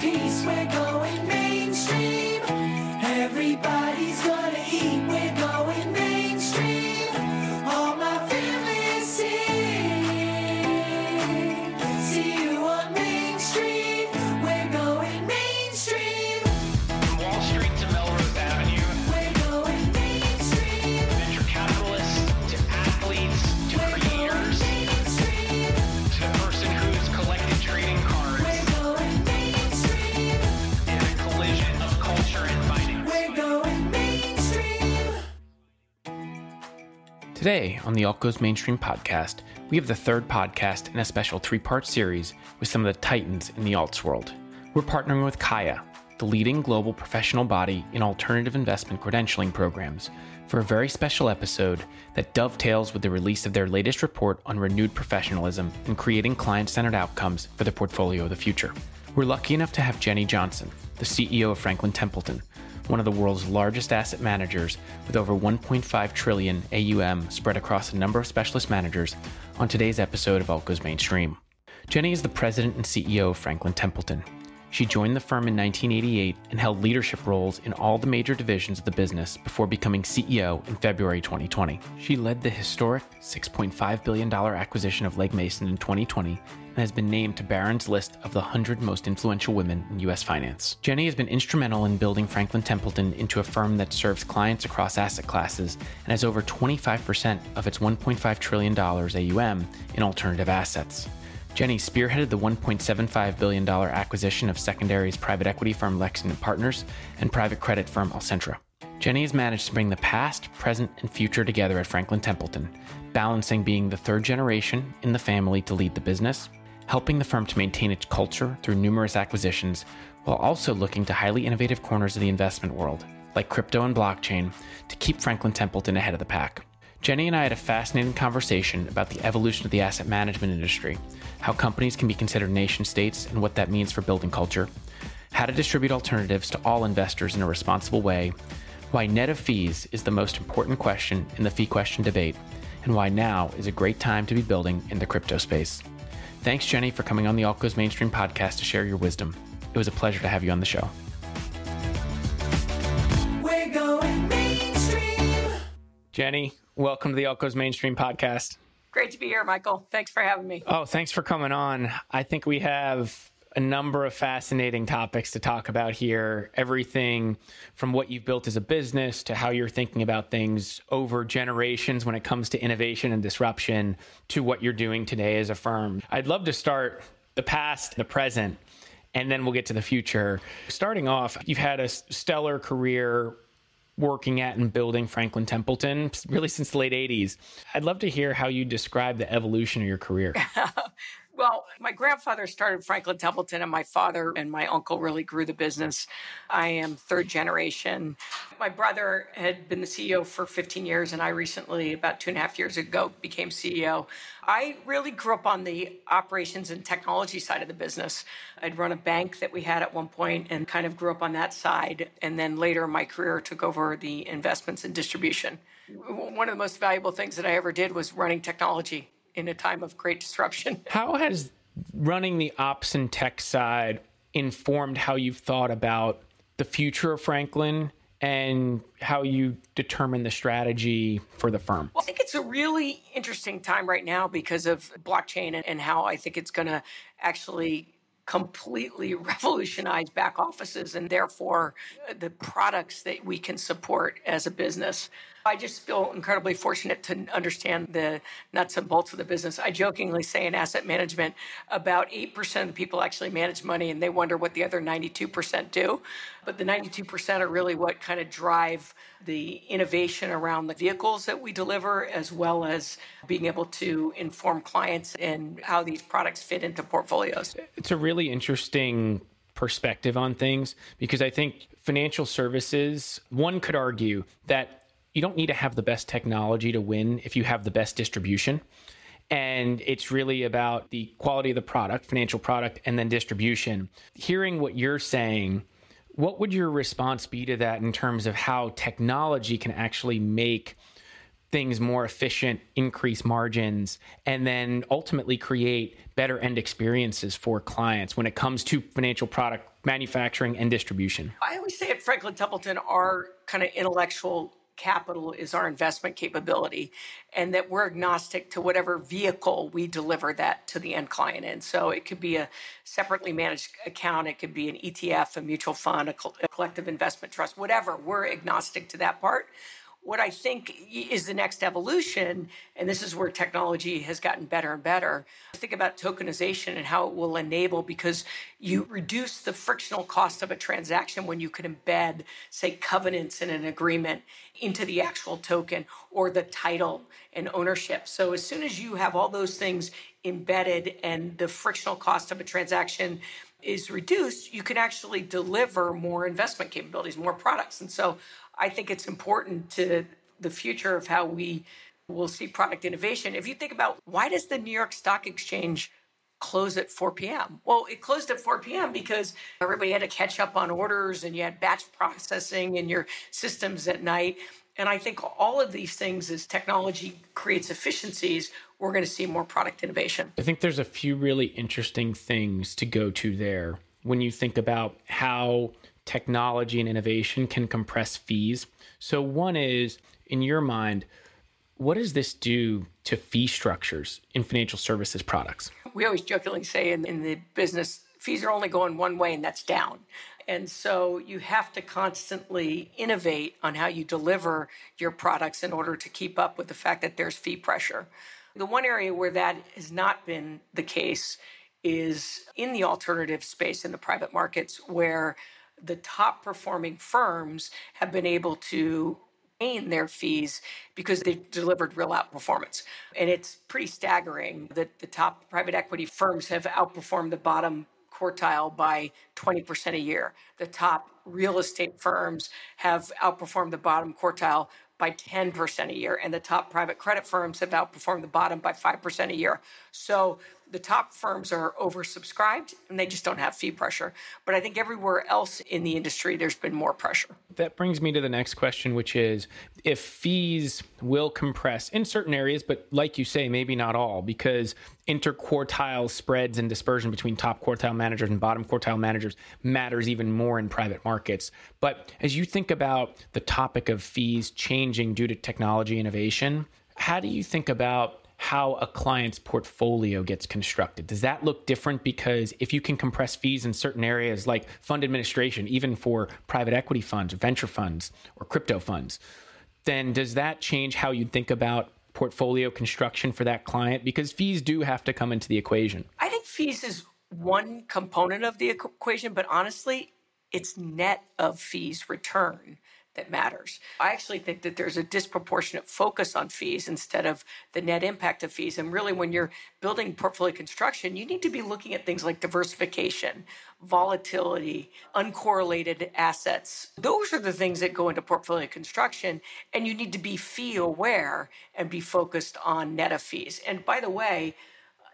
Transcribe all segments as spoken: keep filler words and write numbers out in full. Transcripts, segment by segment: peace, we're going mainstream. Everybody's gonna eat, we're going mainstream. All my family is sick. See you on Main Street, we're going mainstream. From Wall Street to Melrose Avenue, we're going mainstream. Venture capitalists to athletes to we're creators to the person who's collected trading cards. Today on the Alt Goes Mainstream podcast, we have the third podcast in a special three-part series with some of the titans in the alts world. We're partnering with CAIA, the leading global professional body in alternative investment credentialing programs, for a very special episode that dovetails with the release of their latest report on renewed professionalism and creating client-centered outcomes for the portfolio of the future. We're lucky enough to have Jenny Johnson, the C E O of Franklin Templeton, one of the world's largest asset managers with over one point five trillion A U M spread across a number of specialist managers, on today's episode of Alt Goes Mainstream. Jenny is the president and C E O of Franklin Templeton. She joined the firm in nineteen eighty-eight and held leadership roles in all the major divisions of the business before becoming C E O in February twenty twenty. She led the historic six point five billion dollars acquisition of Legg Mason in twenty twenty and has been named to Barron's list of the one hundred most influential women in U S finance. Jenny has been instrumental in building Franklin Templeton into a firm that serves clients across asset classes and has over twenty-five percent of its one point five trillion dollars A U M in alternative assets. Jenny spearheaded the one point seven five billion dollars acquisition of secondaries private equity firm Lexington Partners and private credit firm Alcentra. Jenny has managed to bring the past, present, and future together at Franklin Templeton, balancing being the third generation in the family to lead the business, helping the firm to maintain its culture through numerous acquisitions, while also looking to highly innovative corners of the investment world, like crypto and blockchain, to keep Franklin Templeton ahead of the pack. Jenny and I had a fascinating conversation about the evolution of the asset management industry, how companies can be considered nation states and what that means for building culture, how to distribute alternatives to all investors in a responsible way, why net of fees is the most important question in the fee question debate, and why now is a great time to be building in the crypto space. Thanks, Jenny, for coming on the Alt Goes Mainstream podcast to share your wisdom. It was a pleasure to have you on the show. We're going mainstream. Jenny, welcome to the Alt Goes Mainstream podcast. Great to be here, Michael. Thanks for having me. Oh, thanks for coming on. I think we have a number of fascinating topics to talk about here. Everything from what you've built as a business to how you're thinking about things over generations when it comes to innovation and disruption to what you're doing today as a firm. I'd love to start the past, the present, and then we'll get to the future. Starting off, you've had a stellar career working at and building Franklin Templeton really since the late eighties. I'd love to hear how you describe the evolution of your career. Well, my grandfather started Franklin Templeton, and my father and my uncle really grew the business. I am third generation. My brother had been the C E O for fifteen years, and I recently, about two and a half years ago, became C E O. I really grew up on the operations and technology side of the business. I'd run a bank that we had at one point and kind of grew up on that side. And then later in my career, took over the investments and distribution. One of the most valuable things that I ever did was running technology in a time of great disruption. How has running the ops and tech side informed how you've thought about the future of Franklin and how you determine the strategy for the firm? Well, I think it's a really interesting time right now because of blockchain and how I think it's going to actually completely revolutionize back offices and therefore the products that we can support as a business. I just feel incredibly fortunate to understand the nuts and bolts of the business. I jokingly say in asset management, about eight percent of the people actually manage money and they wonder what the other ninety-two percent do. But the ninety-two percent are really what kind of drive the innovation around the vehicles that we deliver, as well as being able to inform clients and how these products fit into portfolios. It's a really interesting perspective on things because I think financial services, one could argue that you don't need to have the best technology to win if you have the best distribution. And it's really about the quality of the product, financial product, and then distribution. Hearing what you're saying, what would your response be to that in terms of how technology can actually make things more efficient, increase margins, and then ultimately create better end experiences for clients when it comes to financial product manufacturing and distribution. I always say at Franklin Templeton, our kind of intellectual capital is our investment capability, and that we're agnostic to whatever vehicle we deliver that to the end client in. So it could be a separately managed account, it could be an E T F, a mutual fund, a, co- a collective investment trust, whatever. We're agnostic to that part. What I think is the next evolution, and this is where technology has gotten better and better, think about tokenization and how it will enable, because you reduce the frictional cost of a transaction when you can embed, say, covenants in an agreement into the actual token or the title and ownership. So as soon as you have all those things embedded and the frictional cost of a transaction is reduced, you can actually deliver more investment capabilities, more products. And so I think it's important to the future of how we will see product innovation. If you think about, why does the New York Stock Exchange close at four p.m.? Well, it closed at four p.m. because everybody had to catch up on orders and you had batch processing in your systems at night. And I think all of these things, as technology creates efficiencies, we're going to see more product innovation. I think there's a few really interesting things to go to there when you think about how technology and innovation can compress fees. So one is, in your mind, what does this do to fee structures in financial services products? We always jokingly say in, in the business, fees are only going one way, and that's down. And so you have to constantly innovate on how you deliver your products in order to keep up with the fact that there's fee pressure. The one area where that has not been the case is in the alternative space, in the private markets, where the top performing firms have been able to rein their fees because they've delivered real outperformance. And it's pretty staggering that the top private equity firms have outperformed the bottom quartile by twenty percent a year. The top real estate firms have outperformed the bottom quartile by ten percent a year. And the top private credit firms have outperformed the bottom by five percent a year. So the top firms are oversubscribed and they just don't have fee pressure. But I think everywhere else in the industry, there's been more pressure. That brings me to the next question, which is if fees will compress in certain areas, but like you say, maybe not all, because interquartile spreads and dispersion between top quartile managers and bottom quartile managers matters even more in private markets. But as you think about the topic of fees changing due to technology innovation, how do you think about how a client's portfolio gets constructed? Does that look different? Because if you can compress fees in certain areas like fund administration, even for private equity funds, venture funds, or crypto funds, then does that change how you think about portfolio construction for that client? Because fees do have to come into the equation. I think fees is one component of the equation, but honestly, it's net of fees return that matters. I actually think that there's a disproportionate focus on fees instead of the net impact of fees. And really, when you're building portfolio construction, you need to be looking at things like diversification, volatility, uncorrelated assets. Those are the things that go into portfolio construction. And you need to be fee aware and be focused on net of fees. And by the way,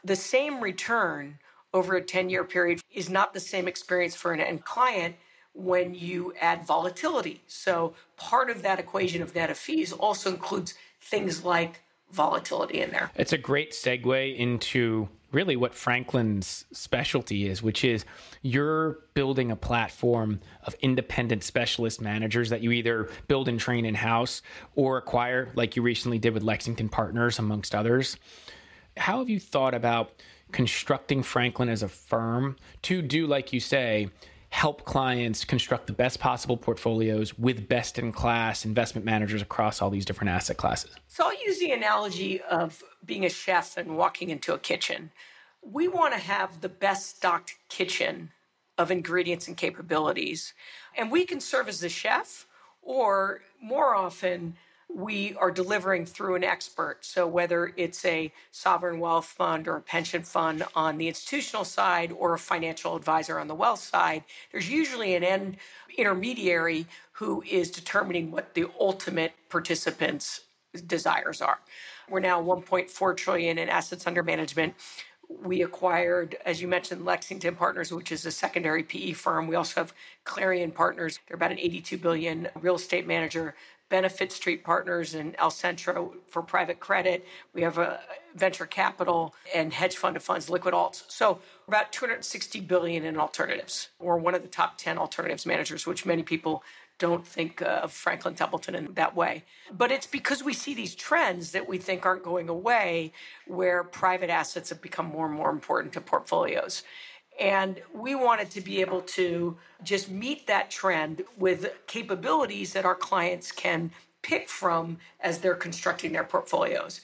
the same return over a ten-year period is not the same experience for an end client when you add volatility. So part of that equation of net of fees also includes things like volatility in there. It's a great segue into really what Franklin's specialty is, which is you're building a platform of independent specialist managers that you either build and train in-house or acquire, like you recently did with Lexington Partners, amongst others. How have you thought about constructing Franklin as a firm to do, like you say, help clients construct the best possible portfolios with best-in-class investment managers across all these different asset classes? So I'll use the analogy of being a chef and walking into a kitchen. We want to have the best stocked kitchen of ingredients and capabilities. And we can serve as the chef, or more often, we are delivering through an expert. So whether it's a sovereign wealth fund or a pension fund on the institutional side or a financial advisor on the wealth side, there's usually an end intermediary who is determining what the ultimate participant's desires are. We're now one point four trillion dollars in assets under management. We acquired, as you mentioned, Lexington Partners, which is a secondary P E firm. We also have Clarion Partners. They're about an eighty-two billion dollars real estate manager. Benefit Street Partners and Alcentra for private credit. We have a venture capital and hedge fund of funds, liquid alts. So about two hundred sixty billion dollars in alternatives. We're one of the top ten alternatives managers, which many people don't think of Franklin Templeton in that way. But it's because we see these trends that we think aren't going away, where private assets have become more and more important to portfolios. And we wanted to be able to just meet that trend with capabilities that our clients can pick from as they're constructing their portfolios.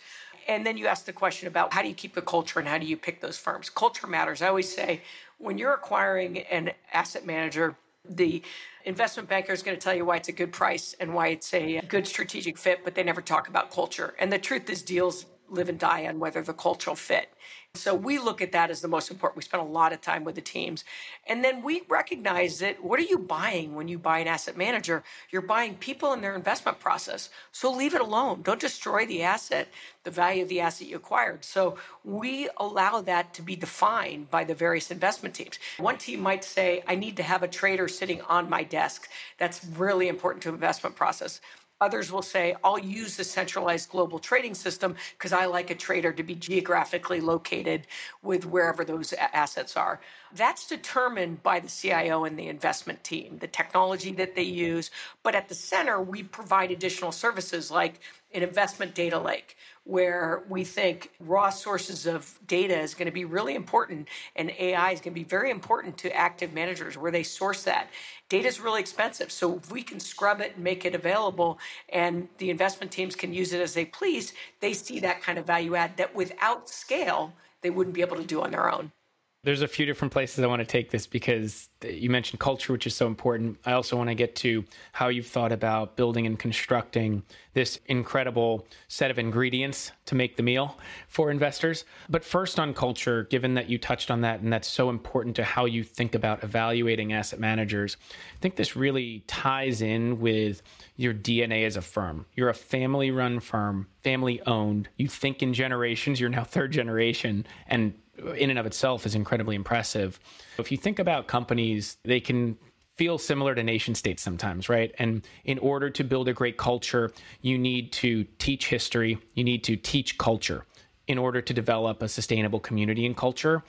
And then you asked the question about how do you keep the culture and how do you pick those firms? Culture matters. I always say when you're acquiring an asset manager, the investment banker is going to tell you why it's a good price and why it's a good strategic fit, but they never talk about culture. And the truth is deals live and die on whether the cultural fit. So we look at that as the most important. We spend a lot of time with the teams. And then we recognize that what are you buying when you buy an asset manager? You're buying people in their investment process. So leave it alone. Don't destroy the asset, the value of the asset you acquired. So we allow that to be defined by the various investment teams. One team might say, I need to have a trader sitting on my desk. That's really important to investment process. Others will say, I'll use the centralized global trading system because I like a trader to be geographically located with wherever those assets are. That's determined by the C I O and the investment team, the technology that they use. But at the center, we provide additional services like an investment data lake, where we think raw sources of data is going to be really important and A I is going to be very important to active managers where they source that. Data is really expensive. So if we can scrub it and make it available and the investment teams can use it as they please, they see that kind of value add that without scale, they wouldn't be able to do on their own. There's a few different places I want to take this because you mentioned culture, which is so important. I also want to get to how you've thought about building and constructing this incredible set of ingredients to make the meal for investors. But first on culture, given that you touched on that, and that's so important to how you think about evaluating asset managers, I think this really ties in with your D N A as a firm. You're a family-run firm, family-owned. You think in generations. You're now third generation, and in and of itself is incredibly impressive. If you think about companies, they can feel similar to nation states sometimes, right? And in order to build a great culture, you need to teach history, you need to teach culture in order to develop a sustainable community and culture.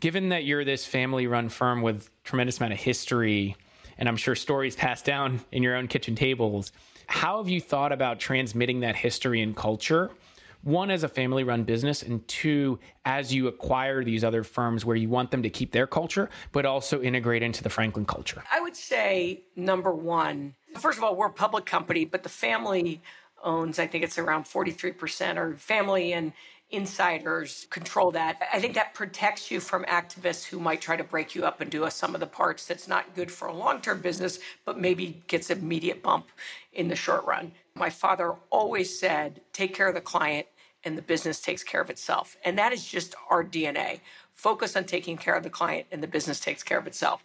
Given that you're this family-run firm with tremendous amount of history, and I'm sure stories passed down in your own kitchen tables, how have you thought about transmitting that history and culture? One, as a family-run business, and two, as you acquire these other firms where you want them to keep their culture, but also integrate into the Franklin culture? I would say, number one, first of all, we're a public company, but the family owns, I think it's around forty-three percent, or family and insiders control that. I think that protects you from activists who might try to break you up and do a sum of the parts that's not good for a long-term business, but maybe gets an immediate bump in the short run. My father always said, take care of the client, and the business takes care of itself. And that is just our D N A. Focus on taking care of the client and the business takes care of itself.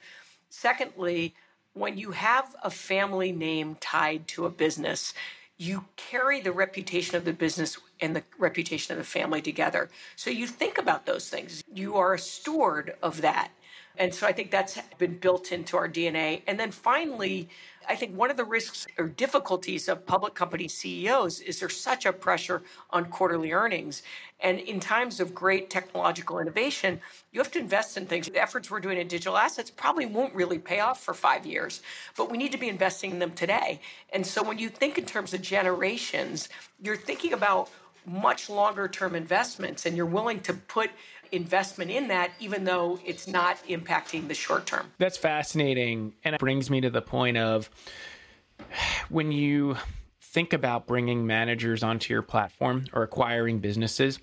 Secondly, when you have a family name tied to a business, you carry the reputation of the business and the reputation of the family together. So you think about those things. You are a steward of that. And so I think that's been built into our D N A. And then finally, I think one of the risks or difficulties of public company C E Os is there's such a pressure on quarterly earnings. And in times of great technological innovation, you have to invest in things. The efforts we're doing in digital assets probably won't really pay off for five years, but we need to be investing in them today. And so when you think in terms of generations, you're thinking about much longer term investments, and you're willing to put investment in that, even though it's not impacting the short term. That's fascinating. And it brings me to the point of when you think about bringing managers onto your platform or acquiring businesses,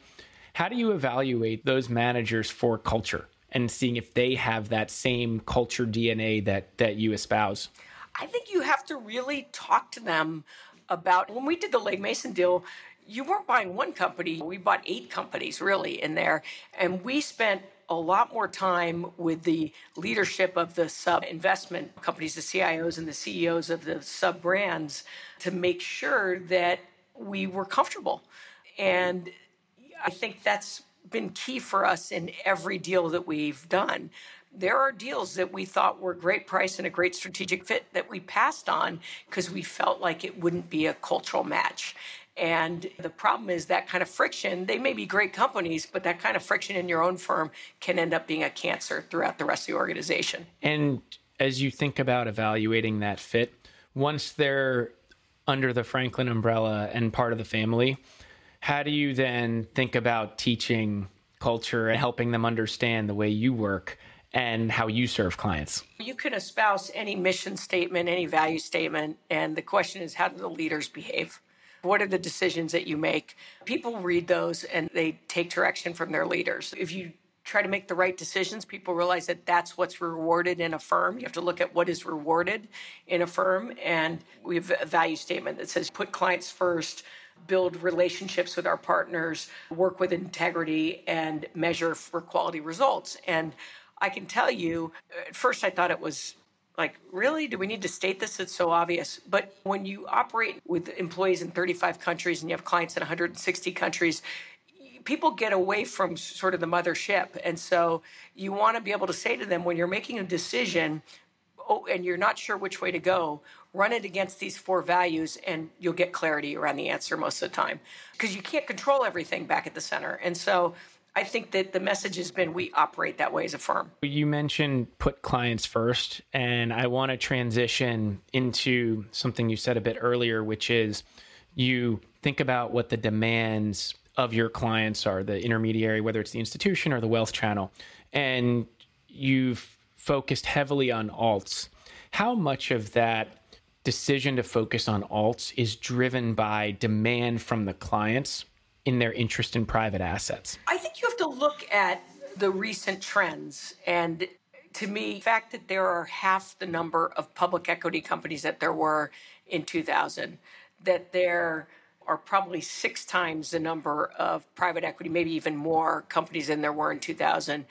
how do you evaluate those managers for culture and seeing if they have that same culture D N A that, that you espouse? I think you have to really talk to them about, when we did the Legg Mason deal, you weren't buying one company. We bought eight companies really in there. And we spent a lot more time with the leadership of the sub-investment companies, the C I Os and the C E Os of the sub-brands, to make sure that we were comfortable. And I think that's been key for us in every deal that we've done. There are deals that we thought were great price and a great strategic fit that we passed on because we felt like it wouldn't be a cultural match. And the problem is that kind of friction, they may be great companies, but that kind of friction in your own firm can end up being a cancer throughout the rest of the organization. And as you think about evaluating that fit, once they're under the Franklin umbrella and part of the family, how do you then think about teaching culture and helping them understand the way you work and how you serve clients? You can espouse any mission statement, any value statement, and the question is, how do the leaders behave? What are the decisions that you make? People read those and they take direction from their leaders. If you try to make the right decisions, people realize that that's what's rewarded in a firm. You have to look at what is rewarded in a firm. And we have a value statement that says, put clients first, build relationships with our partners, work with integrity, and measure for quality results. And I can tell you, at first I thought it was like, really? Do we need to state this? It's so obvious. But when you operate with employees in thirty-five countries and you have clients in one hundred sixty countries, people get away from sort of the mothership. And so you want to be able to say to them, when you're making a decision, oh, and you're not sure which way to go, run it against these four values and you'll get clarity around the answer most of the time. Because you can't control everything back at the center. And so I think that the message has been we operate that way as a firm. You mentioned put clients first, and I want to transition into something you said a bit earlier, which is you think about what the demands of your clients are, the intermediary, whether it's the institution or the wealth channel, and you've focused heavily on alts. How much of that decision to focus on alts is driven by demand from the clients in their interest in private assets? I think you have to look at the recent trends. And to me, the fact that there are half the number of public equity companies that there were in two thousand, that there are probably six times the number of private equity, maybe even more companies than there were in two thousand.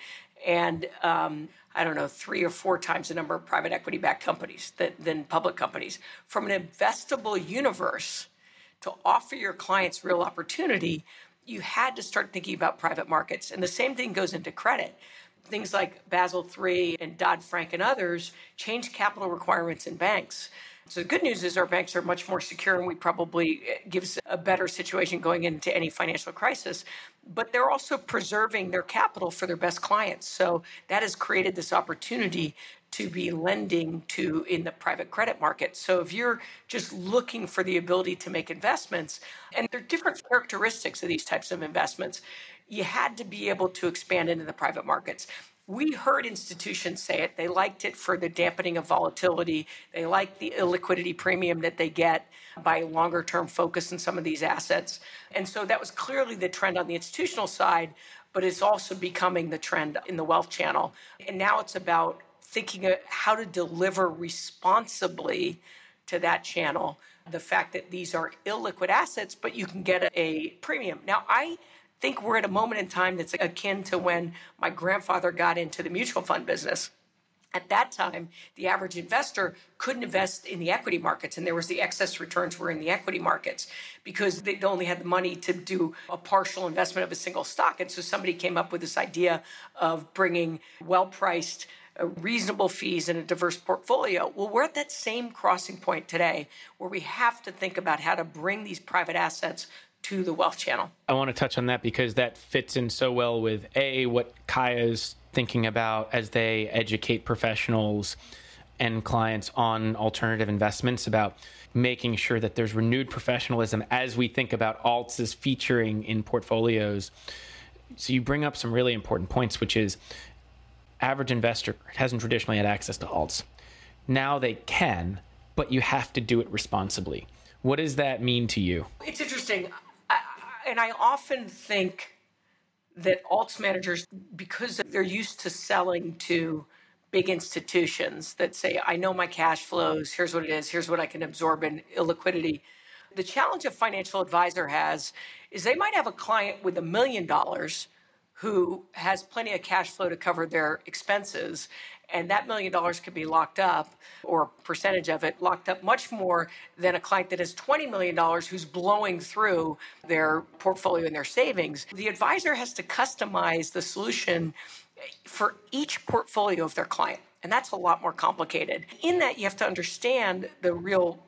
And um, I don't know, three or four times the number of private equity-backed companies that, than public companies. From an investable universe, to offer your clients real opportunity, you had to start thinking about private markets. And the same thing goes into credit. Things like Basel three and Dodd-Frank and others change capital requirements in banks. So the good news is our banks are much more secure, and we probably gives a better situation going into any financial crisis. But they're also preserving their capital for their best clients. So that has created this opportunity to be lending to in the private credit market. So if you're just looking for the ability to make investments, and there are different characteristics of these types of investments, you had to be able to expand into the private markets. We heard institutions say it. They liked it for the dampening of volatility. They liked the illiquidity premium that they get by longer-term focus in some of these assets. And so that was clearly the trend on the institutional side, but it's also becoming the trend in the wealth channel. And now it's about thinking of how to deliver responsibly to that channel the fact that these are illiquid assets, but you can get a premium. Now, I think we're at a moment in time that's akin to when my grandfather got into the mutual fund business. At that time, the average investor couldn't invest in the equity markets, and there was the excess returns were in the equity markets because they only had the money to do a partial investment of a single stock. And so somebody came up with this idea of bringing well-priced, reasonable fees and a diverse portfolio. Well, we're at that same crossing point today where we have to think about how to bring these private assets to the wealth channel. I want to touch on that because that fits in so well with A, what CAIA's thinking about as they educate professionals and clients on alternative investments, about making sure that there's renewed professionalism as we think about alts as featuring in portfolios. So you bring up some really important points, which is average investor hasn't traditionally had access to alts. Now they can, but you have to do it responsibly. What does that mean to you? It's interesting. I, and I often think that alts managers, because they're used to selling to big institutions that say, I know my cash flows, here's what it is, here's what I can absorb in illiquidity. The challenge a financial advisor has is they might have a client with a million dollars who has plenty of cash flow to cover their expenses. And that million dollars could be locked up, or percentage of it, locked up much more than a client that has twenty million dollars who's blowing through their portfolio and their savings. The advisor has to customize the solution for each portfolio of their client. And that's a lot more complicated. In that, you have to understand the real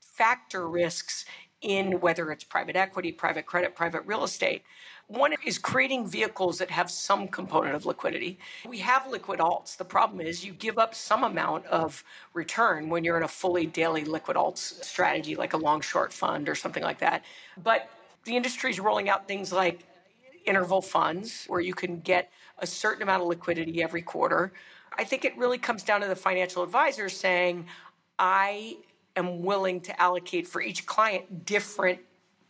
factor risks in whether it's private equity, private credit, private real estate. One is creating vehicles that have some component of liquidity. We have liquid alts. The problem is you give up some amount of return when you're in a fully daily liquid alts strategy, like a long-short fund or something like that. But the industry is rolling out things like interval funds, where you can get a certain amount of liquidity every quarter. I think it really comes down to the financial advisor saying, I am willing to allocate for each client different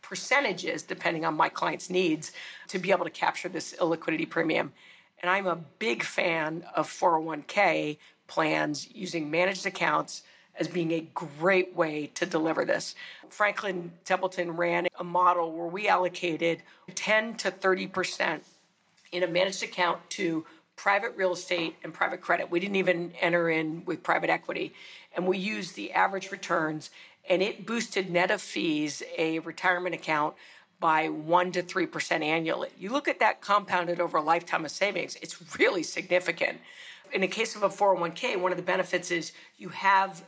percentages, depending on my client's needs, to be able to capture this illiquidity premium. And I'm a big fan of four oh one k plans using managed accounts as being a great way to deliver this. Franklin Templeton ran a model where we allocated ten to thirty percent in a managed account to private real estate and private credit. We didn't even enter in with private equity. And we used the average returns, and it boosted net of fees a retirement account by one to three percent annually. You look at that compounded over a lifetime of savings, it's really significant. In the case of a four oh one k, one of the benefits is you have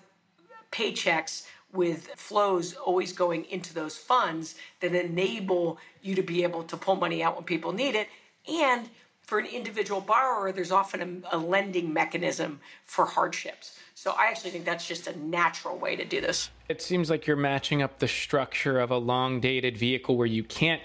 paychecks with flows always going into those funds that enable you to be able to pull money out when people need it. And for an individual borrower, there's often a, a lending mechanism for hardships. So I actually think that's just a natural way to do this. It seems like you're matching up the structure of a long-dated vehicle where you can't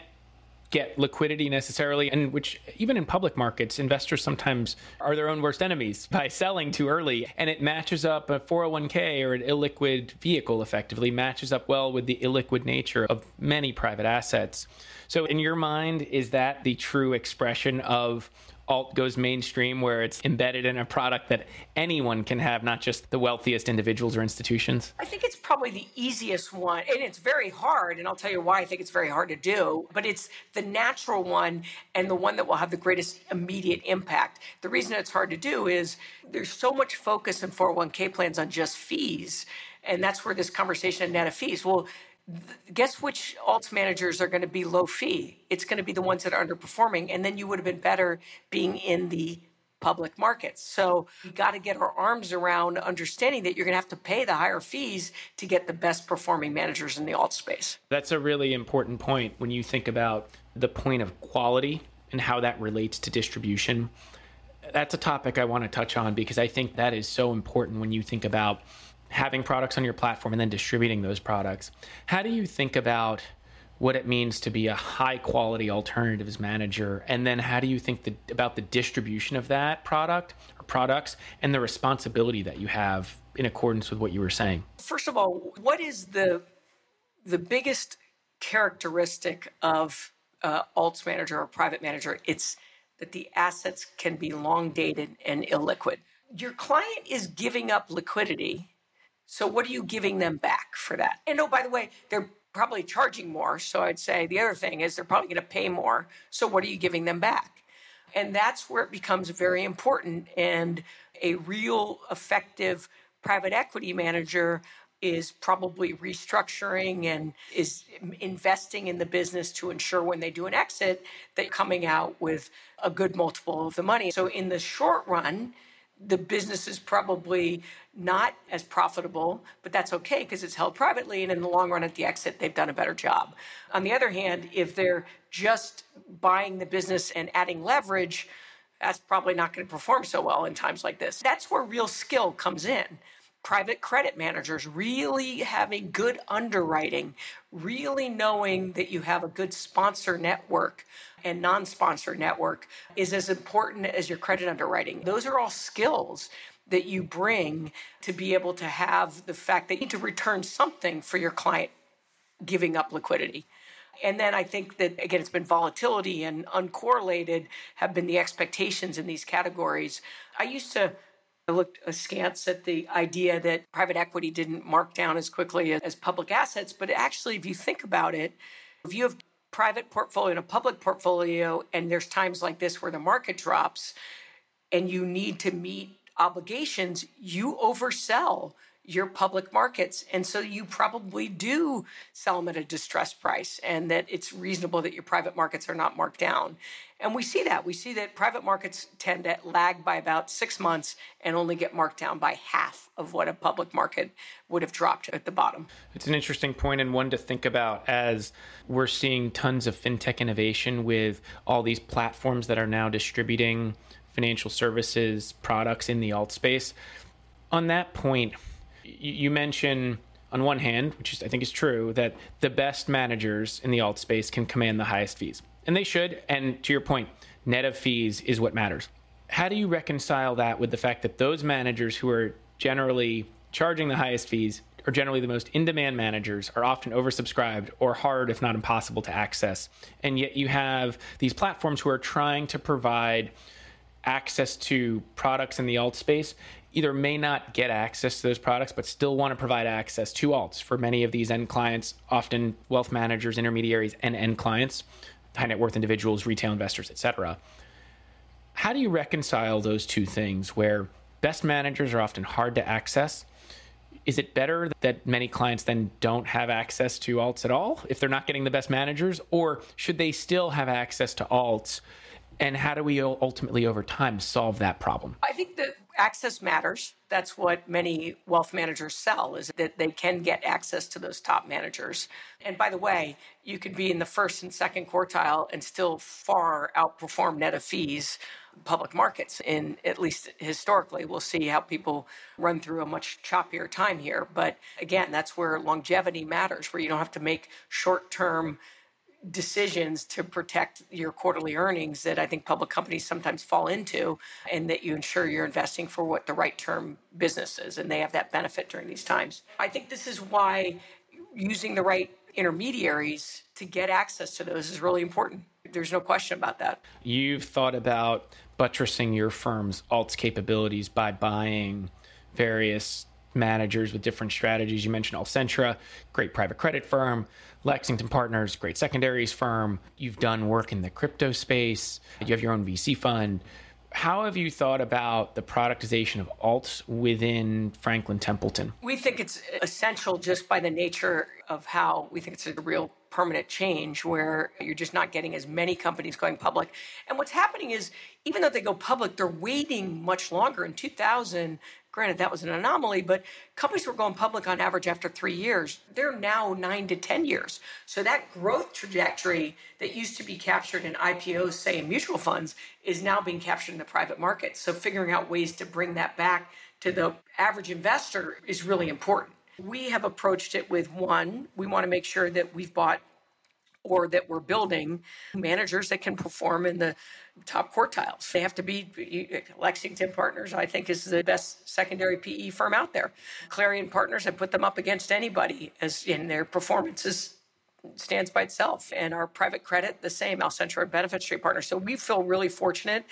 get liquidity necessarily, and which even in public markets, investors sometimes are their own worst enemies by selling too early. And it matches up a four oh one k or an illiquid vehicle effectively matches up well with the illiquid nature of many private assets. So in your mind, is that the true expression of Alt Goes Mainstream, where it's embedded in a product that anyone can have, not just the wealthiest individuals or institutions? I think it's probably the easiest one, and it's very hard, and I'll tell you why I think it's very hard to do, but it's the natural one and the one that will have the greatest immediate impact. The reason it's hard to do is there's so much focus in four oh one k plans on just fees, and that's where this conversation of net of fees. Well, guess which alts managers are going to be low fee? It's going to be the ones that are underperforming. And then you would have been better being in the public markets. So you got to get our arms around understanding that you're going to have to pay the higher fees to get the best performing managers in the alt space. That's a really important point when you think about the point of quality and how that relates to distribution. That's a topic I want to touch on because I think that is so important when you think about having products on your platform and then distributing those products. How do you think about what it means to be a high quality alternatives manager? And then how do you think the, about the distribution of that product or products and the responsibility that you have in accordance with what you were saying? First of all, what is the, the biggest characteristic of uh, alts manager or private manager? It's that the assets can be long dated and illiquid. Your client is giving up liquidity. So what are you giving them back for that? And oh, by the way, they're probably charging more. So I'd say the other thing is they're probably going to pay more. So what are you giving them back? And that's where it becomes very important. And a real effective private equity manager is probably restructuring and is investing in the business to ensure when they do an exit, they're coming out with a good multiple of the money. So in the short run, the business is probably not as profitable, but that's okay because it's held privately. And in the long run at the exit, they've done a better job. On the other hand, if they're just buying the business and adding leverage, that's probably not going to perform so well in times like this. That's where real skill comes in. Private credit managers really having good underwriting, really knowing that you have a good sponsor network and non-sponsor network is as important as your credit underwriting. Those are all skills that you bring to be able to have the fact that you need to return something for your client giving up liquidity. And then I think that, again, it's been volatility and uncorrelated have been the expectations in these categories. I used to I looked askance at the idea that private equity didn't mark down as quickly as public assets, but actually, if you think about it, if you have private portfolio and a public portfolio, and there's times like this where the market drops and you need to meet obligations, you oversell your public markets. And so you probably do sell them at a distressed price, and that it's reasonable that your private markets are not marked down. And we see that. We see that private markets tend to lag by about six months and only get marked down by half of what a public market would have dropped at the bottom. It's an interesting point and one to think about as we're seeing tons of fintech innovation with all these platforms that are now distributing financial services products in the alt space. On that point, you mention on one hand, which is, I think is true, that the best managers in the alt space can command the highest fees. And they should. And to your point, net of fees is what matters. How do you reconcile that with the fact that those managers who are generally charging the highest fees are generally the most in-demand managers, are often oversubscribed or hard, if not impossible, to access? And yet you have these platforms who are trying to provide access to products in the alt space, either may not get access to those products, but still want to provide access to alts for many of these end clients, often wealth managers, intermediaries, and end clients, high net worth individuals, retail investors, et cetera. How do you reconcile those two things where best managers are often hard to access? Is it better that many clients then don't have access to alts at all if they're not getting the best managers, or should they still have access to alts? And how do we ultimately over time solve that problem? I think that access matters. That's what many wealth managers sell, is that they can get access to those top managers. And by the way, you could be in the first and second quartile and still far outperform net of fees public markets, in at least historically. We'll see how people run through a much choppier time here. But again, that's where longevity matters, where you don't have to make short-term decisions to protect your quarterly earnings that I think public companies sometimes fall into, and that you ensure you're investing for what the right term business is, and they have that benefit during these times. I think this is why using the right intermediaries to get access to those is really important. There's no question about that. You've thought about buttressing your firm's alts capabilities by buying various managers with different strategies. You mentioned Alcentra, great private credit firm, Lexington Partners, great secondaries firm. You've done work in the crypto space. You have your own V C fund. How have you thought about the productization of alts within Franklin Templeton? We think it's essential just by the nature of how we think it's a real permanent change where you're just not getting as many companies going public. And what's happening is, even though they go public, they're waiting much longer. In two thousand, granted, that was an anomaly, but companies were going public on average after three years. They're now nine to ten years. So that growth trajectory that used to be captured in I P Os, say in mutual funds, is now being captured in the private market. So figuring out ways to bring that back to the average investor is really important. We have approached it with, one, we want to make sure that we've bought or that we're building managers that can perform in the top quartiles. They have to be, Lexington Partners, I think, is the best secondary P E firm out there. Clarion Partners, I put them up against anybody, as in their performances stands by itself. And our private credit, the same, Alcentra and Benefit Street Partners. So we feel really fortunate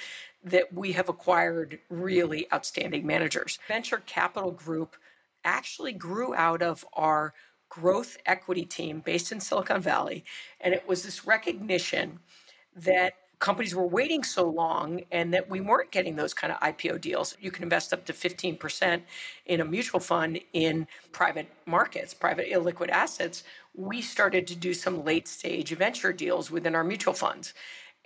that we have acquired really outstanding managers. Venture Capital Group actually grew out of our growth equity team based in Silicon Valley. And it was this recognition that companies were waiting so long and that we weren't getting those kind of I P O deals. You can invest up to fifteen percent in a mutual fund in private markets, private illiquid assets. We started to do some late stage venture deals within our mutual funds.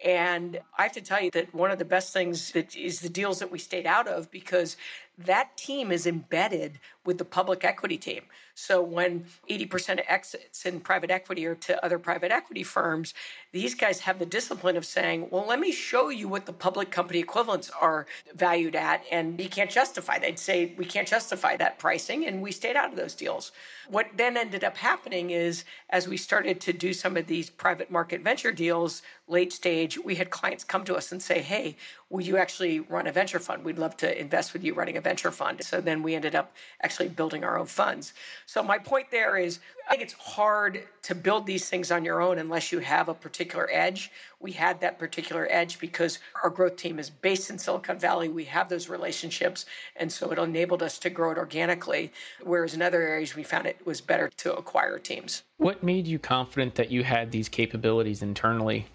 And I have to tell you that one of the best things that is the deals that we stayed out of, because that team is embedded with the public equity team. So when eighty percent of exits in private equity are to other private equity firms, these guys have the discipline of saying, well, let me show you what the public company equivalents are valued at. And you can't justify. They'd say, we can't justify that pricing. And we stayed out of those deals. What then ended up happening is, as we started to do some of these private market venture deals, late stage, we had clients come to us and say, hey, will you actually run a venture fund? We'd love to invest with you running a venture venture fund. So then we ended up actually building our own funds. So my point there is, I think it's hard to build these things on your own unless you have a particular edge. We had that particular edge because our growth team is based in Silicon Valley. We have those relationships. And so it enabled us to grow it organically, whereas in other areas, we found it was better to acquire teams. What made you confident that you had these capabilities internally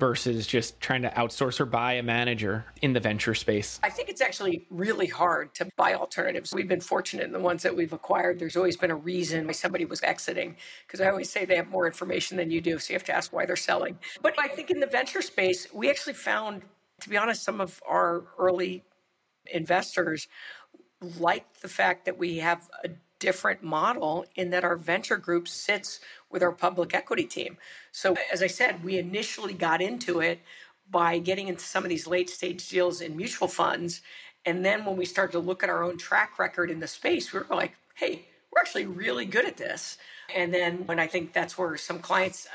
versus just trying to outsource or buy a manager in the venture space? I think it's actually really hard to buy alternatives. We've been fortunate in the ones that we've acquired. There's always been a reason why somebody was exiting, because I always say they have more information than you do, so you have to ask why they're selling. But I think in the venture space, we actually found, to be honest, some of our early investors liked the fact that we have a different model in that our venture group sits with our public equity team. So as I said, we initially got into it by getting into some of these late stage deals in mutual funds. And then when we started to look at our own track record in the space, we were like, hey, we're actually really good at this. And then when I think that's where some clients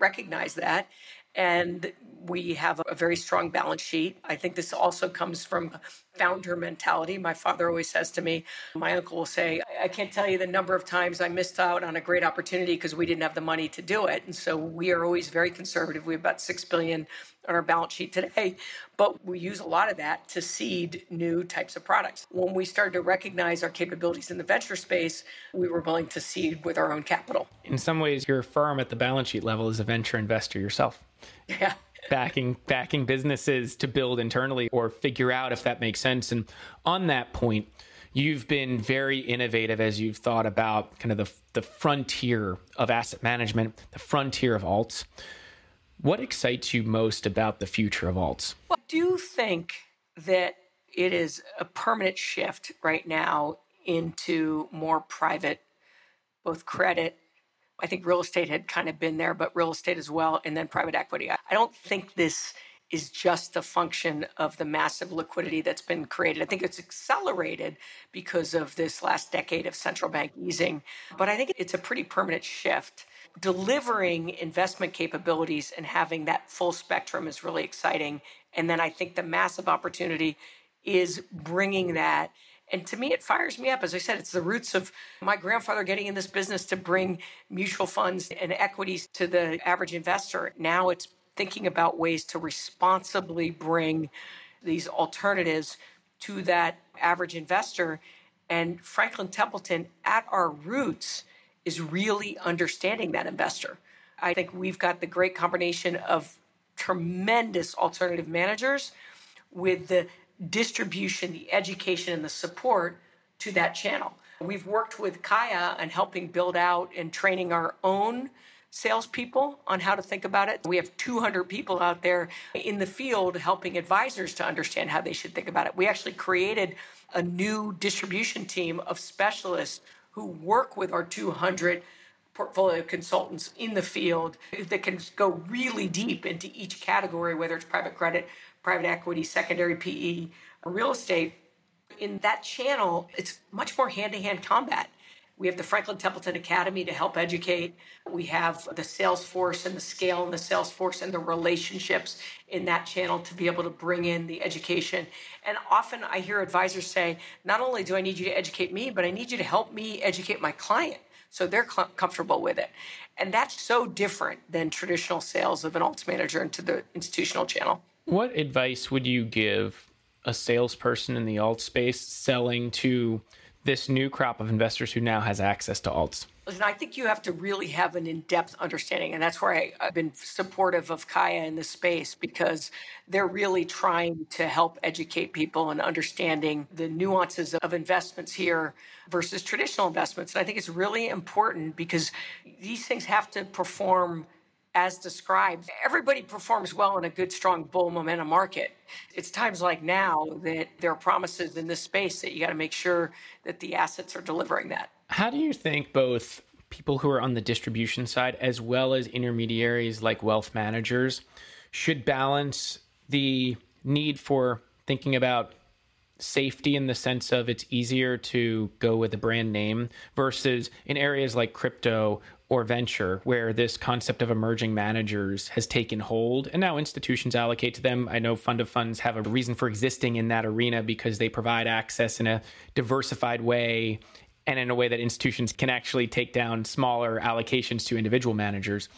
recognize that. And we have a very strong balance sheet. I think this also comes from founder mentality. My father always says to me, my uncle will say, I can't tell you the number of times I missed out on a great opportunity because we didn't have the money to do it. And so we are always very conservative. We have about six billion dollars on our balance sheet today, but we use a lot of that to seed new types of products. When we started to recognize our capabilities in the venture space, we were willing to seed with our own capital. In some ways, your firm at the balance sheet level is a venture investor yourself. Yeah. Backing, backing businesses to build internally or figure out if that makes sense. And on that point, you've been very innovative as you've thought about kind of the, the frontier of asset management, the frontier of alts. What excites you most about the future of alts? Well, I do think that it is a permanent shift right now into more private, both credit. I think real estate had kind of been there, but real estate as well, and then private equity. I don't think this is just a function of the massive liquidity that's been created. I think it's accelerated because of this last decade of central bank easing. But I think it's a pretty permanent shift. Delivering investment capabilities and having that full spectrum is really exciting. And then I think the massive opportunity is bringing that. And to me, it fires me up. As I said, it's the roots of my grandfather getting in this business to bring mutual funds and equities to the average investor. Now it's thinking about ways to responsibly bring these alternatives to that average investor. And Franklin Templeton, at our roots, is really understanding that investor. I think we've got the great combination of tremendous alternative managers with the distribution, the education, and the support to that channel. We've worked with CAIA on helping build out and training our own salespeople on how to think about it. We have two hundred people out there in the field helping advisors to understand how they should think about it. We actually created a new distribution team of specialists who work with our two hundred portfolio consultants in the field that can go really deep into each category, whether it's private credit, private equity, secondary P E, real estate. In that channel, it's much more hand-to-hand combat. We have the Franklin Templeton Academy to help educate. We have the sales force and the scale and the sales force and the relationships in that channel to be able to bring in the education. And often I hear advisors say, not only do I need you to educate me, but I need you to help me educate my client so they're comfortable with it. And that's so different than traditional sales of an alts manager into the institutional channel. What advice would you give a salesperson in the alt space selling to this new crop of investors who now has access to alts? Listen, I think you have to really have an in-depth understanding. And that's where I, I've been supportive of CAIA in this space, because they're really trying to help educate people and understanding the nuances of investments here versus traditional investments. And I think it's really important because these things have to perform as described. Everybody performs well in a good, strong bull momentum market. It's times like now that there are promises in this space that you got to make sure that the assets are delivering that. How do you think both people who are on the distribution side as well as intermediaries like wealth managers should balance the need for thinking about safety in the sense of it's easier to go with a brand name versus in areas like crypto or venture, where this concept of emerging managers has taken hold, and now institutions allocate to them. I know fund of funds have a reason for existing in that arena because they provide access in a diversified way and in a way that institutions can actually take down smaller allocations to individual managers.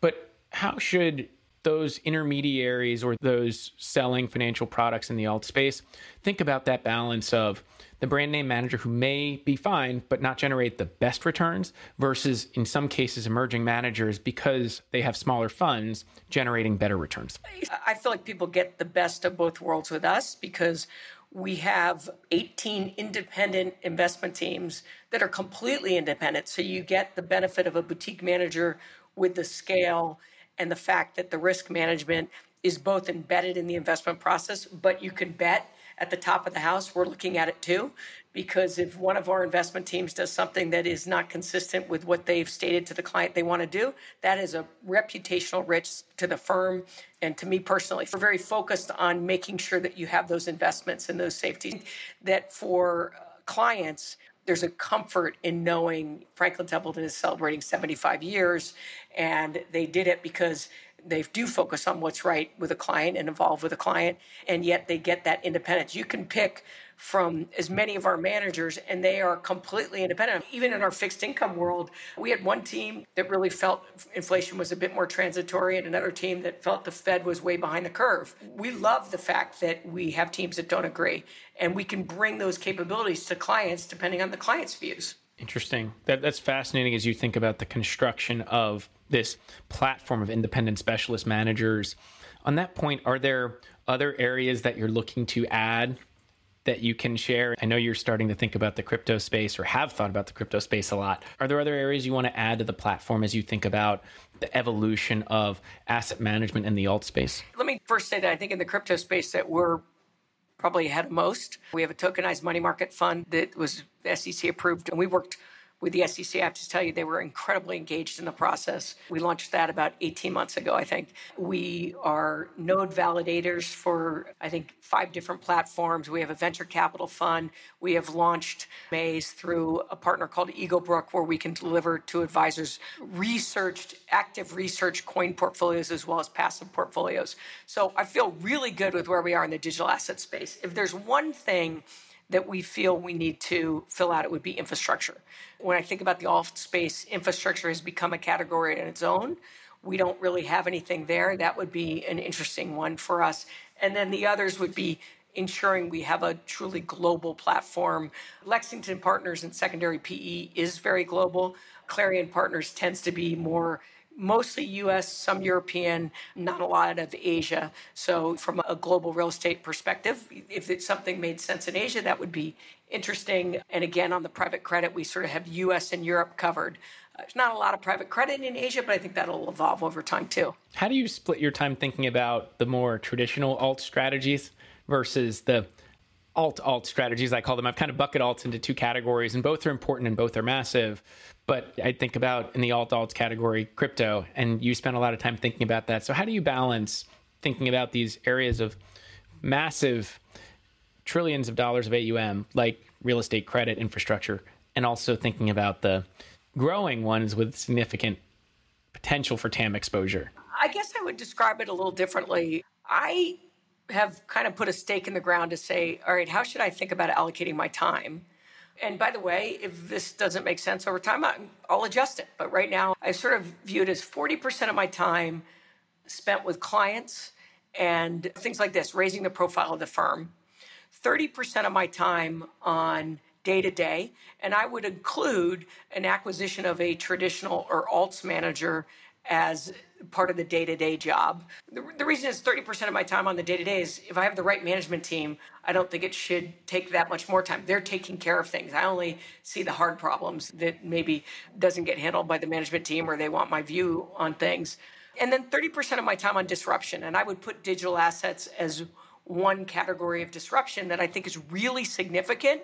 But how should those intermediaries or those selling financial products in the alt space think about that balance of the brand name manager who may be fine but not generate the best returns versus, in some cases, emerging managers, because they have smaller funds, generating better returns? I feel like people get the best of both worlds with us because we have eighteen independent investment teams that are completely independent. So you get the benefit of a boutique manager with the scale and the fact that the risk management is both embedded in the investment process, but you can bet at the top of the house, we're looking at it too, because if one of our investment teams does something that is not consistent with what they've stated to the client they want to do, that is a reputational risk to the firm and to me personally. We're very focused on making sure that you have those investments and those safeties, that for clients, there's a comfort in knowing Franklin Templeton is celebrating seventy-five years, and they did it because they do focus on what's right with a client and evolve with a client, and yet they get that independence. You can pick from as many of our managers, and they are completely independent. Even in our fixed income world, we had one team that really felt inflation was a bit more transitory and another team that felt the Fed was way behind the curve. We love the fact that we have teams that don't agree, and we can bring those capabilities to clients depending on the client's views. Interesting. That, that's fascinating as you think about the construction of this platform of independent specialist managers. On that point, are there other areas that you're looking to add that you can share? I know you're starting to think about the crypto space, or have thought about the crypto space a lot. Are there other areas you want to add to the platform as you think about the evolution of asset management in the alt space? Let me first say that I think in the crypto space that we're probably ahead of most. We have a tokenized money market fund that was S E C approved, and we worked with the S E C. I have to tell you, they were incredibly engaged in the process. We launched that about eighteen months ago, I think. We are node validators for, I think, five different platforms. We have a venture capital fund. We have launched Maze through a partner called Eaglebrook, where we can deliver to advisors researched, active research coin portfolios as well as passive portfolios. So I feel really good with where we are in the digital asset space. If there's one thing that we feel we need to fill out, it would be infrastructure. When I think about the alt space, infrastructure has become a category on its own. We don't really have anything there. That would be an interesting one for us. And then the others would be ensuring we have a truly global platform. Lexington Partners and secondary P E is very global. Clarion Partners tends to be more mostly U S, some European, not a lot of Asia. So from a global real estate perspective, if it's something made sense in Asia, that would be interesting. And again, on the private credit, we sort of have U S and Europe covered. Uh, there's not a lot of private credit in Asia, but I think that'll evolve over time too. How do you split your time thinking about the more traditional alt strategies versus the alt-alt strategies, I call them? I've kind of bucket alts into two categories, and both are important and both are massive. But I think about in the alt-alt category, crypto, and you spend a lot of time thinking about that. So how do you balance thinking about these areas of massive trillions of dollars of A U M, like real estate, credit, infrastructure, and also thinking about the growing ones with significant potential for T A M exposure? I guess I would describe it a little differently. I have kind of put a stake in the ground to say, all right, how should I think about allocating my time? And by the way, if this doesn't make sense over time, I'll adjust it. But right now, I sort of view it as forty percent of my time spent with clients and things like this, raising the profile of the firm, thirty percent of my time on day-to-day, and I would include an acquisition of a traditional or alts manager as part of the day-to-day job. The, the reason is thirty percent of my time on the day-to-day is if I have the right management team, I don't think it should take that much more time. They're taking care of things. I only see the hard problems that maybe doesn't get handled by the management team, or they want my view on things. And then thirty percent of my time on disruption. And I would put digital assets as one category of disruption that I think is really significant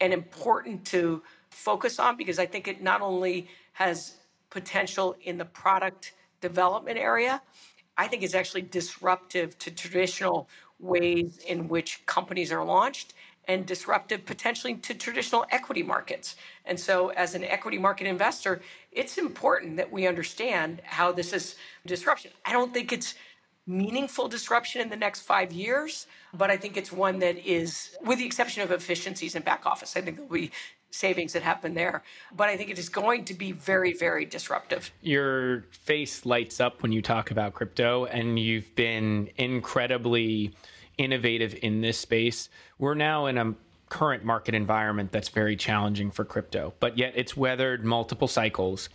and important to focus on, because I think it not only has potential in the product development area, I think is actually disruptive to traditional ways in which companies are launched. and disruptive potentially to traditional equity markets. And so as an equity market investor, it's important that we understand how this is disruption. I don't think it's meaningful disruption in the next five years, but I think it's one that is, with the exception of efficiencies in back office, I think there'll be savings that happen there. But I think it is going to be very, very disruptive. Your face lights up when you talk about crypto, and you've been incredibly innovative in this space. We're now in a current market environment that's very challenging for crypto, but yet it's weathered multiple cycles.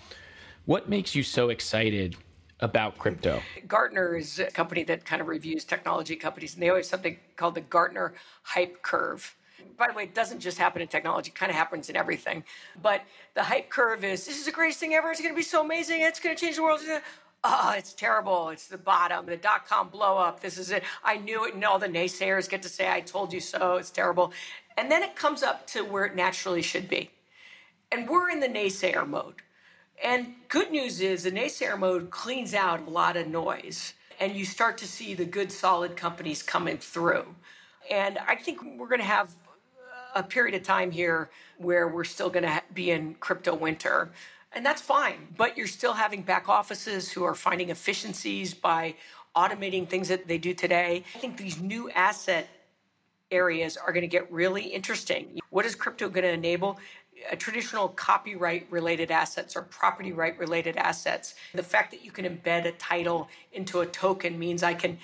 What makes you so excited about crypto? Gartner is a company that kind of reviews technology companies, and they always have something called the Gartner hype curve. By the way, it doesn't just happen in technology, it kind of happens in everything. But the hype curve is, this is the greatest thing ever, it's going to be so amazing, it's going to change the world. Oh, it's terrible. It's the bottom, the dot-com blow up. This is it. I knew it. And all the naysayers get to say, I told you so. It's terrible. And then it comes up to where it naturally should be. And we're in the naysayer mode. And good news is the naysayer mode cleans out a lot of noise. And you start to see the good, solid companies coming through. And I think we're going to have a period of time here where we're still going to be in crypto winter. And that's fine, but you're still having back offices who are finding efficiencies by automating things that they do today. I think these new asset areas are going to get really interesting. What is crypto going to enable? Uh, traditional copyright-related assets or property right-related assets. The fact that you can embed a title into a token means I can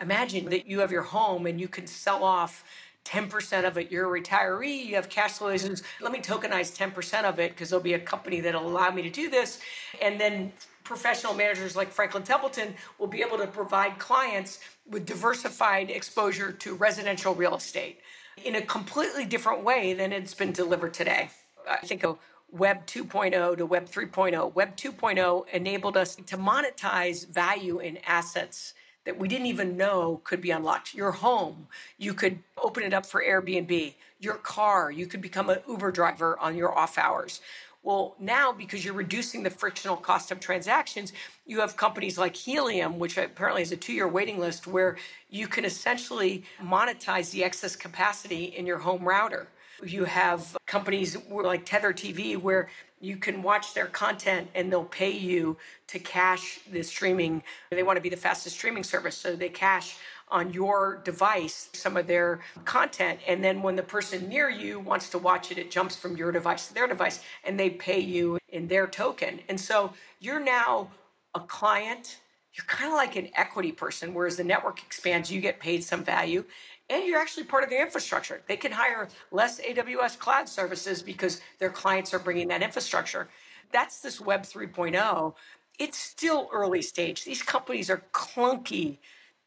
imagine that you have your home and you can sell off ten percent of it, you're a retiree, you have cash flows, let me tokenize ten percent of it because there'll be a company that'll allow me to do this. And then professional managers like Franklin Templeton will be able to provide clients with diversified exposure to residential real estate in a completely different way than it's been delivered today. I think a Web two point oh to Web three point oh. Web two point oh enabled us to monetize value in assets that we didn't even know could be unlocked. Your home, you could open it up for Airbnb. Your car, you could become an Uber driver on your off hours. Well, now, because you're reducing the frictional cost of transactions, you have companies like Helium, which apparently is a two-year waiting list, where you can essentially monetize the excess capacity in your home router. You have companies like Tether T V where you can watch their content and they'll pay you to cash the streaming. They want to be the fastest streaming service, so they cash on your device some of their content. And then when the person near you wants to watch it, it jumps from your device to their device and they pay you in their token. And so you're now a client. You're kind of like an equity person, whereas the network expands, you get paid some value. And you're actually part of the infrastructure. They can hire less A W S cloud services because their clients are bringing that infrastructure. That's this Web three point oh. It's still early stage. These companies are clunky.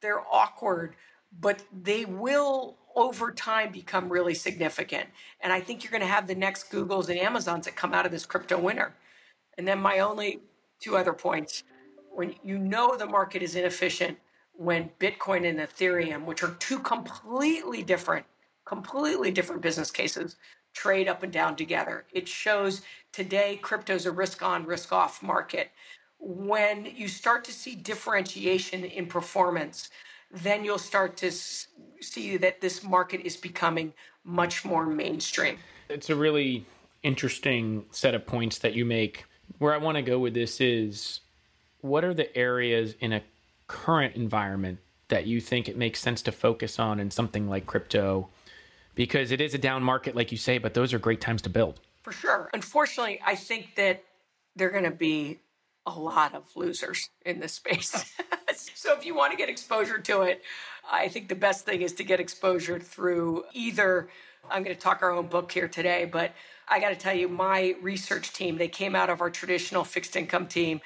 They're awkward, but they will over time become really significant. And I think you're going to have the next Googles and Amazons that come out of this crypto winter. And then my only two other points. When you know the market is inefficient, when Bitcoin and Ethereum, which are two completely different, completely different business cases, trade up and down together. It shows today crypto is a risk-on, risk-off market. When you start to see differentiation in performance, then you'll start to see that this market is becoming much more mainstream. It's a really interesting set of points that you make. Where I want to go with this is, what are the areas in a current environment that you think it makes sense to focus on in something like crypto? Because it is a down market, like you say, but those are great times to build. For sure. Unfortunately, I think that there are going to be a lot of losers in this space. So if you want to get exposure to it, I think the best thing is to get exposure through either, I'm going to talk our own book here today, but I got to tell you, my research team, they came out of our traditional fixed income team.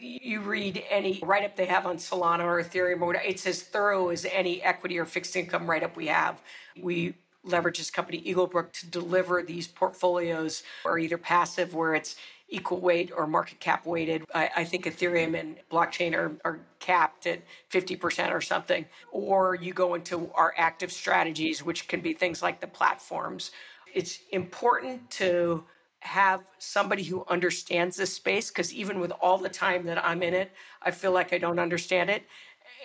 You read any write-up they have on Solana or Ethereum, or whatever, it's as thorough as any equity or fixed income write-up we have. We leverage this company, Eaglebrook, to deliver these portfolios, or either passive where it's equal weight or market cap weighted. I, I think Ethereum and blockchain are, are capped at fifty percent or something. Or you go into our active strategies, which can be things like the platforms. It's important to have somebody who understands this space, because even with all the time that I'm in it, I feel like I don't understand it.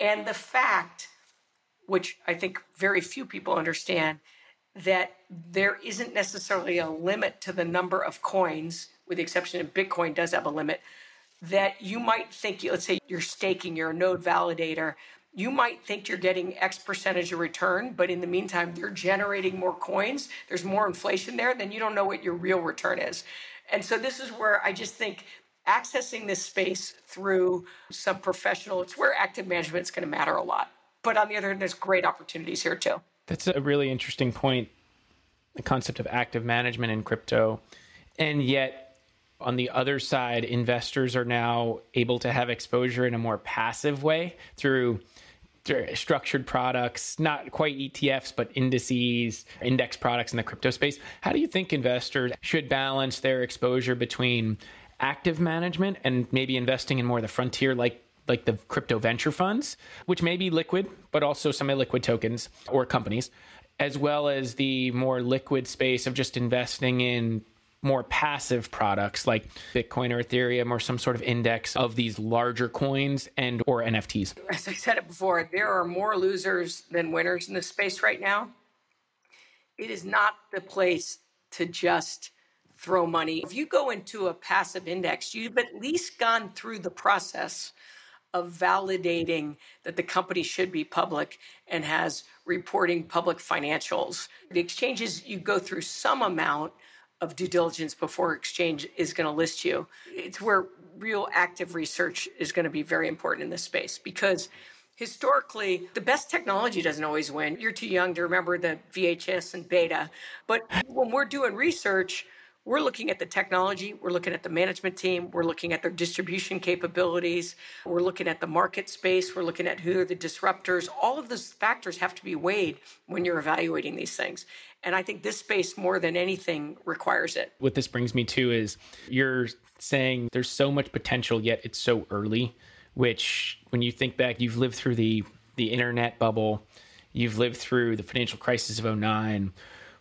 And the fact, which I think very few people understand, that there isn't necessarily a limit to the number of coins, with the exception of Bitcoin does have a limit, that you might think, let's say you're staking, you're a node validator, you might think you're getting X percentage of return, but in the meantime, they're generating more coins, there's more inflation there, then you don't know what your real return is. And so this is where I just think accessing this space through some professional, it's where active management is going to matter a lot. But on the other hand, there's great opportunities here too. That's a really interesting point, the concept of active management in crypto. And yet, on the other side, investors are now able to have exposure in a more passive way through structured products, not quite E T Fs, but indices, index products in the crypto space. How do you think investors should balance their exposure between active management and maybe investing in more of the frontier, like like the crypto venture funds, which may be liquid, but also semi-liquid tokens or companies, as well as the more liquid space of just investing in more passive products like Bitcoin or Ethereum or some sort of index of these larger coins and or N F Ts? As I said it before, there are more losers than winners in this space right now. It is not the place to just throw money. If you go into a passive index, you've at least gone through the process of validating that the company should be public and has reporting public financials. The exchanges, you go through some amount of due diligence before exchange is going to list you. It's where real active research is going to be very important in this space, because historically, the best technology doesn't always win. You're too young to remember the V H S and beta. But when we're doing research, we're looking at the technology, we're looking at the management team, we're looking at their distribution capabilities, we're looking at the market space, we're looking at who are the disruptors. All of those factors have to be weighed when you're evaluating these things. And I think this space more than anything requires it. What this brings me to is you're saying there's so much potential, yet it's so early, which when you think back, you've lived through the, the internet bubble, you've lived through the financial crisis of oh nine.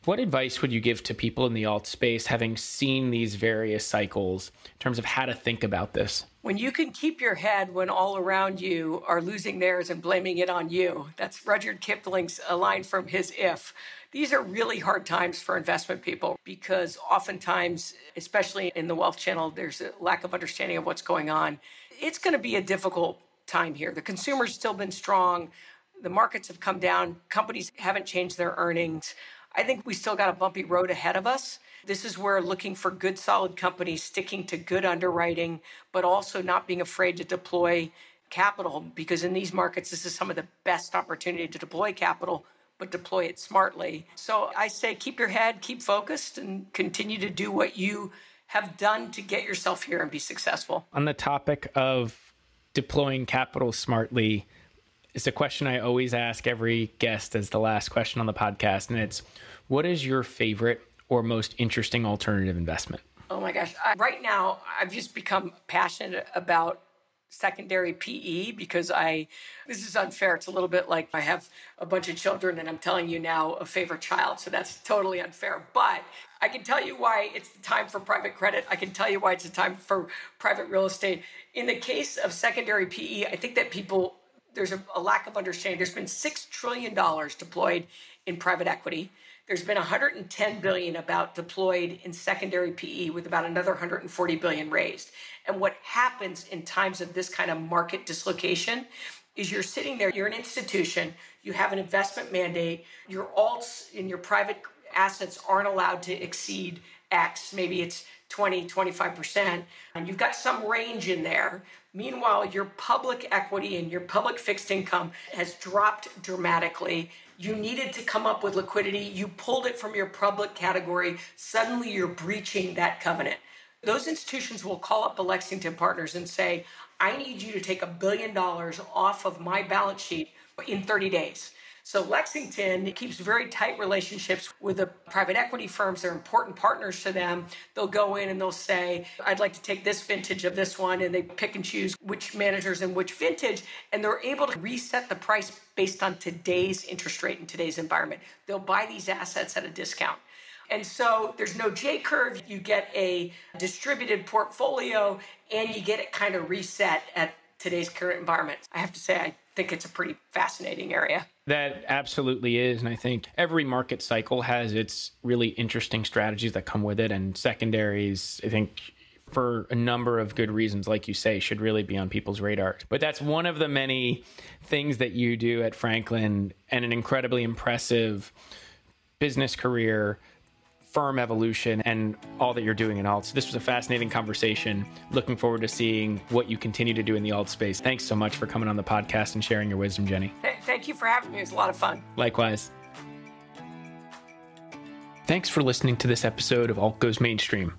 What advice would you give to people in the alt space, having seen these various cycles, in terms of how to think about this? When you can keep your head when all around you are losing theirs and blaming it on you. That's Rudyard Kipling's a line from his If. These are really hard times for investment people, because oftentimes, especially in the wealth channel, there's a lack of understanding of what's going on. It's going to be a difficult time here. The consumer's still been strong. The markets have come down. Companies haven't changed their earnings. I think we still got a bumpy road ahead of us. This is where looking for good, solid companies, sticking to good underwriting, but also not being afraid to deploy capital, because in these markets, this is some of the best opportunity to deploy capital, but deploy it smartly. So I say keep your head, keep focused, and continue to do what you have done to get yourself here and be successful. On the topic of deploying capital smartly, it's a question I always ask every guest as the last question on the podcast, and it's, what is your favorite or most interesting alternative investment? Oh my gosh. I, right now, I've just become passionate about secondary P E, because I, this is unfair. It's a little bit like I have a bunch of children and I'm telling you now a favorite child. So that's totally unfair. But I can tell you why it's the time for private credit. I can tell you why it's the time for private real estate. In the case of secondary P E, I think that people... There's a, a lack of understanding. There's been six trillion dollars deployed in private equity. There's been one hundred ten billion dollars about deployed in secondary P E, with about another one hundred forty billion dollars raised. And what happens in times of this kind of market dislocation is you're sitting there, you're an institution, you have an investment mandate, your alts and your private assets aren't allowed to exceed X, maybe it's twenty, twenty-five percent, and you've got some range in there. Meanwhile, your public equity and your public fixed income has dropped dramatically. You needed to come up with liquidity. You pulled it from your public category. Suddenly, you're breaching that covenant. Those institutions will call up the Lexington Partners and say, I need you to take a billion dollars off of my balance sheet in thirty days. So Lexington keeps very tight relationships with the private equity firms. They're important partners to them. They'll go in and they'll say, I'd like to take this vintage of this one. And they pick and choose which managers and which vintage. And they're able to reset the price based on today's interest rate and today's environment. They'll buy these assets at a discount. And so there's no J curve. You get a distributed portfolio and you get it kind of reset at today's current environment. I have to say, I think it's a pretty fascinating area. That absolutely is. And I think every market cycle has its really interesting strategies that come with it. And secondaries, I think, for a number of good reasons, like you say, should really be on people's radar. But that's one of the many things that you do at Franklin, and an incredibly impressive business career, firm evolution, and all that you're doing in alt. So this was a fascinating conversation. Looking forward to seeing what you continue to do in the alt space. Thanks so much for coming on the podcast and sharing your wisdom, Jenny. Thank you for having me. It was a lot of fun. Likewise. Thanks for listening to this episode of Alt Goes Mainstream.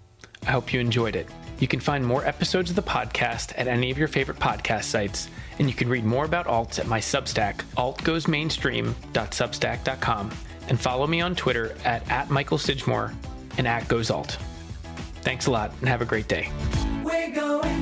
I hope you enjoyed it. You can find more episodes of the podcast at any of your favorite podcast sites, and you can read more about alts at my Substack, alt goes mainstream dot substack dot com, and follow me on Twitter at, at Michael Sidgemore and at GoesAlt. Thanks a lot, and have a great day. We're going.